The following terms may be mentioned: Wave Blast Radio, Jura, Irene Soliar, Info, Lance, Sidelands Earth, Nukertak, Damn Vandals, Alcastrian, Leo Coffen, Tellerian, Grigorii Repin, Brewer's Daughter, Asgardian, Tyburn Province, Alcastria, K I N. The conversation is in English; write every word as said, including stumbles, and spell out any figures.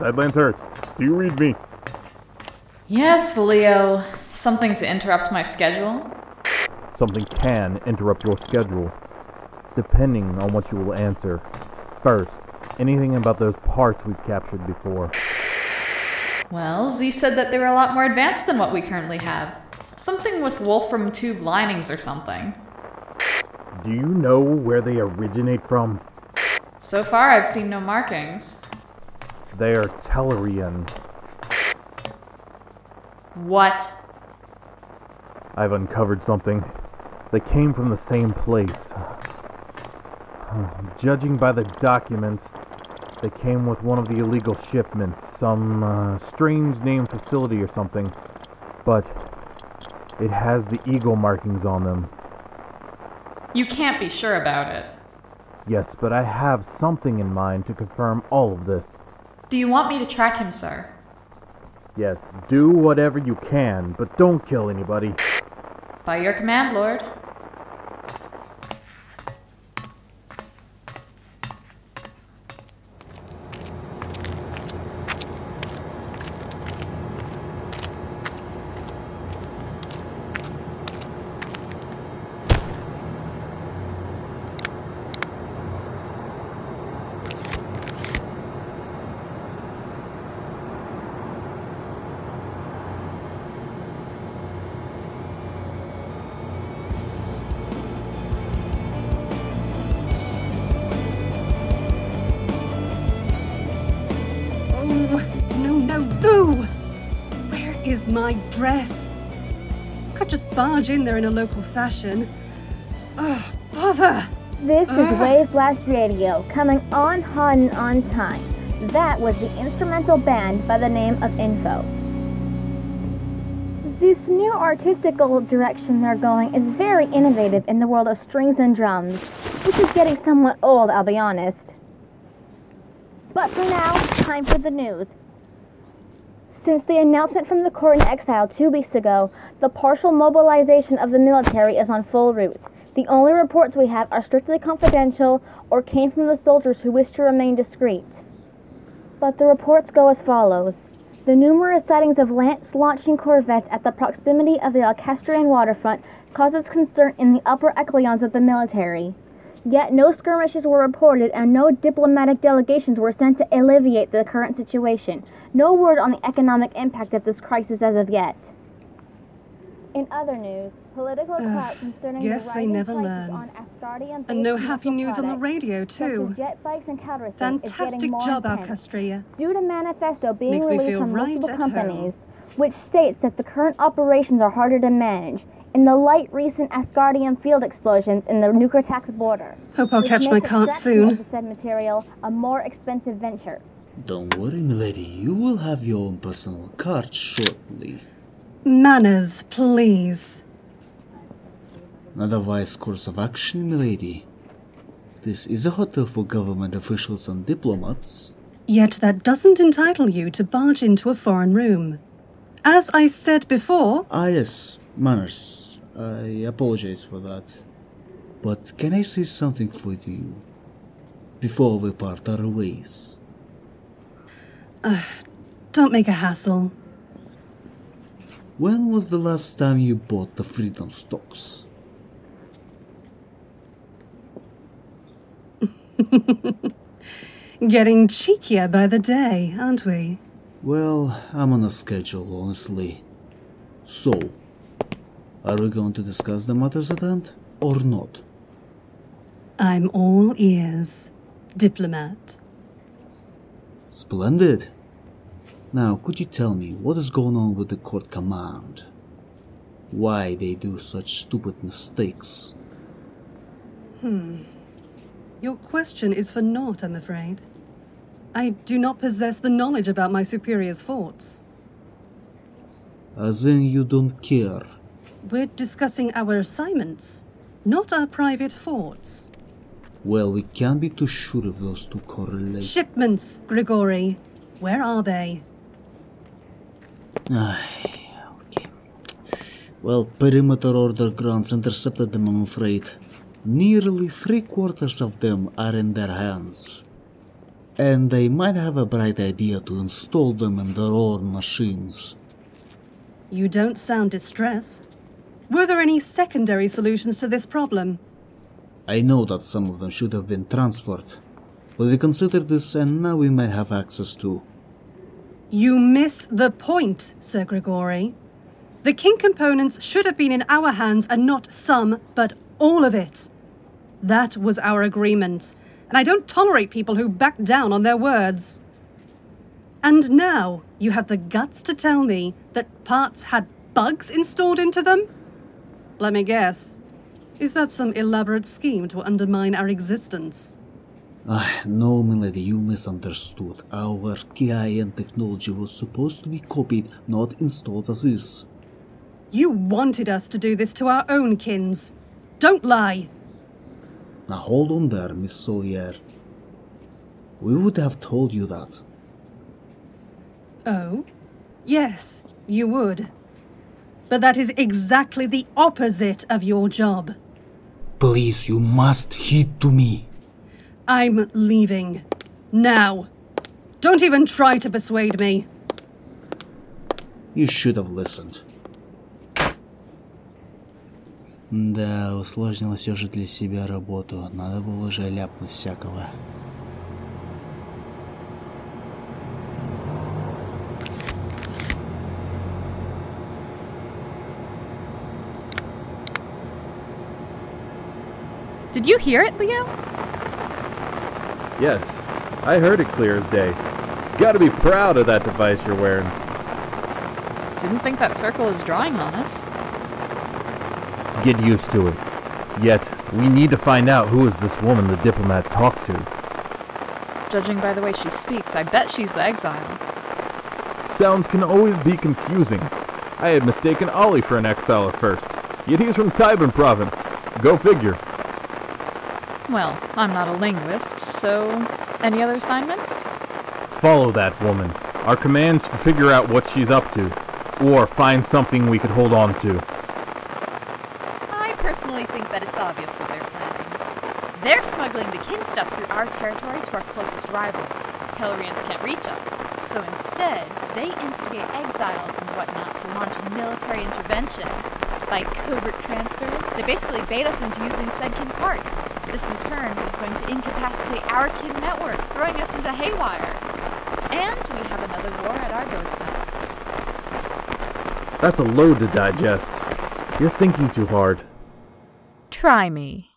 Sidelands Earth, do you read me? Yes, Leo. Something to interrupt my schedule? Something can interrupt your schedule, depending on what you will answer. First, anything about those parts we've captured before. Well, Z said that they were a lot more advanced than what we currently have. Something with wolfram tube linings or something. Do you know where they originate from? So far, I've seen no markings. They are Tellerian. What? I've uncovered something. They came from the same place. Judging by the documents, they came with one of the illegal shipments, some uh, strange name facility or something, but it has the eagle markings on them. You can't be sure about it. Yes, but I have something in mind to confirm all of this. Do you want me to track him, sir? Yes, do whatever you can, but don't kill anybody. By your command, Lord. Is my dress? Can't just barge in there in a local fashion. Ugh, bother! This Ugh. is Wave Blast Radio, coming on hot and on time. That was the instrumental band by the name of Info. This new artistical direction they're going is very innovative in the world of strings and drums, which is getting somewhat old, I'll be honest. But for now, time for the news. Since the announcement from the court in exile two weeks ago, the partial mobilization of the military is on full route. The only reports we have are strictly confidential or came from the soldiers who wish to remain discreet. But the reports go as follows. The numerous sightings of Lance launching corvettes at the proximity of the Alcastrian waterfront causes concern in the upper echelons of the military. Yet no skirmishes were reported and no diplomatic delegations were sent to alleviate the current situation. No word on the economic impact of this crisis as of yet. In other news, political clout concerning yes, the rising prices on Asgardian... And no happy news on the radio, too. Jet bikes and Fantastic job, Alcastria. Due to manifesto being Makes released from right multiple companies, home. which states that the current operations are harder to manage, in the light recent Asgardian field explosions in the Nukertak border. Hope I'll catch my cart soon. ...of said material a more expensive venture. Don't worry, milady. You will have your own personal cart shortly. Manners, please. Another wise course of action, milady. This is a hotel for government officials and diplomats. Yet that doesn't entitle you to barge into a foreign room. As I said before... Ah, yes. Manners, I apologize for that, but can I say something for you before we part our ways? Uh, don't make a hassle. When was the last time you bought the Freedom Stocks? Getting cheekier by the day, aren't we? Well, I'm on a schedule, honestly. So... are we going to discuss the matters at hand, or not? I'm all ears, diplomat. Splendid. Now, could you tell me what is going on with the court command? Why they do such stupid mistakes? Hmm. Your question is for naught, I'm afraid. I do not possess the knowledge about my superior's faults. As in you don't care? We're discussing our assignments, not our private forts. Well, we can't be too sure if those two correlate. Shipments, Grigori. Where are they? Okay. Well, perimeter order grants intercepted them, I'm afraid. Nearly three quarters of them are in their hands. and they might have a bright idea to install them in their own machines. You don't sound distressed. Were there any secondary solutions to this problem? I know that some of them should have been transferred, but we considered this and now we might have access to. You miss the point, Sir Grigori. The K I N components should have been in our hands and not some, but all of it. That was our agreement, and I don't tolerate people who back down on their words. And now you have the guts to tell me that parts had bugs installed into them? Let me guess. Is that some elaborate scheme to undermine our existence? Ah, no, milady, you misunderstood. Our K I N technology was supposed to be copied, not installed as is. You wanted us to do this to our own K I Ns. Don't lie! Now hold on there, Miss Soliar. We would have told you that. Oh? Yes, you would. But that is exactly the opposite of your job. Please, you must heed to me. I'm leaving. Now. Don't even try to persuade me. You should have listened. Да, усложнила все же для себя работу. Надо было уже ляпнуть всякого. Did you hear it, Leo? Yes, I heard it clear as day. Gotta be proud of that device you're wearing. Didn't think that circle is drawing on us. Get used to it. Yet, we need to find out who is this woman the diplomat talked to. Judging by the way she speaks, I bet she's the exile. Sounds can always be confusing. I had mistaken Ollie for an exile at first, yet he's from Tyburn Province. Go figure. Well, I'm not a linguist, so any other assignments? Follow that woman. Our command's to figure out what she's up to, or find something we could hold on to. I personally think that it's obvious what they're planning. They're smuggling the K I N stuff through our territory to our closest rivals. Tellerians can't reach us, so instead, they instigate exiles and whatnot to launch a military intervention. By covert transfer, they basically bait us into using said K I N parts. This, in turn, is going to incapacitate our K I N network, throwing us into haywire. And we have another war at our doorstep. That's a load to digest. You're thinking too hard. Try me.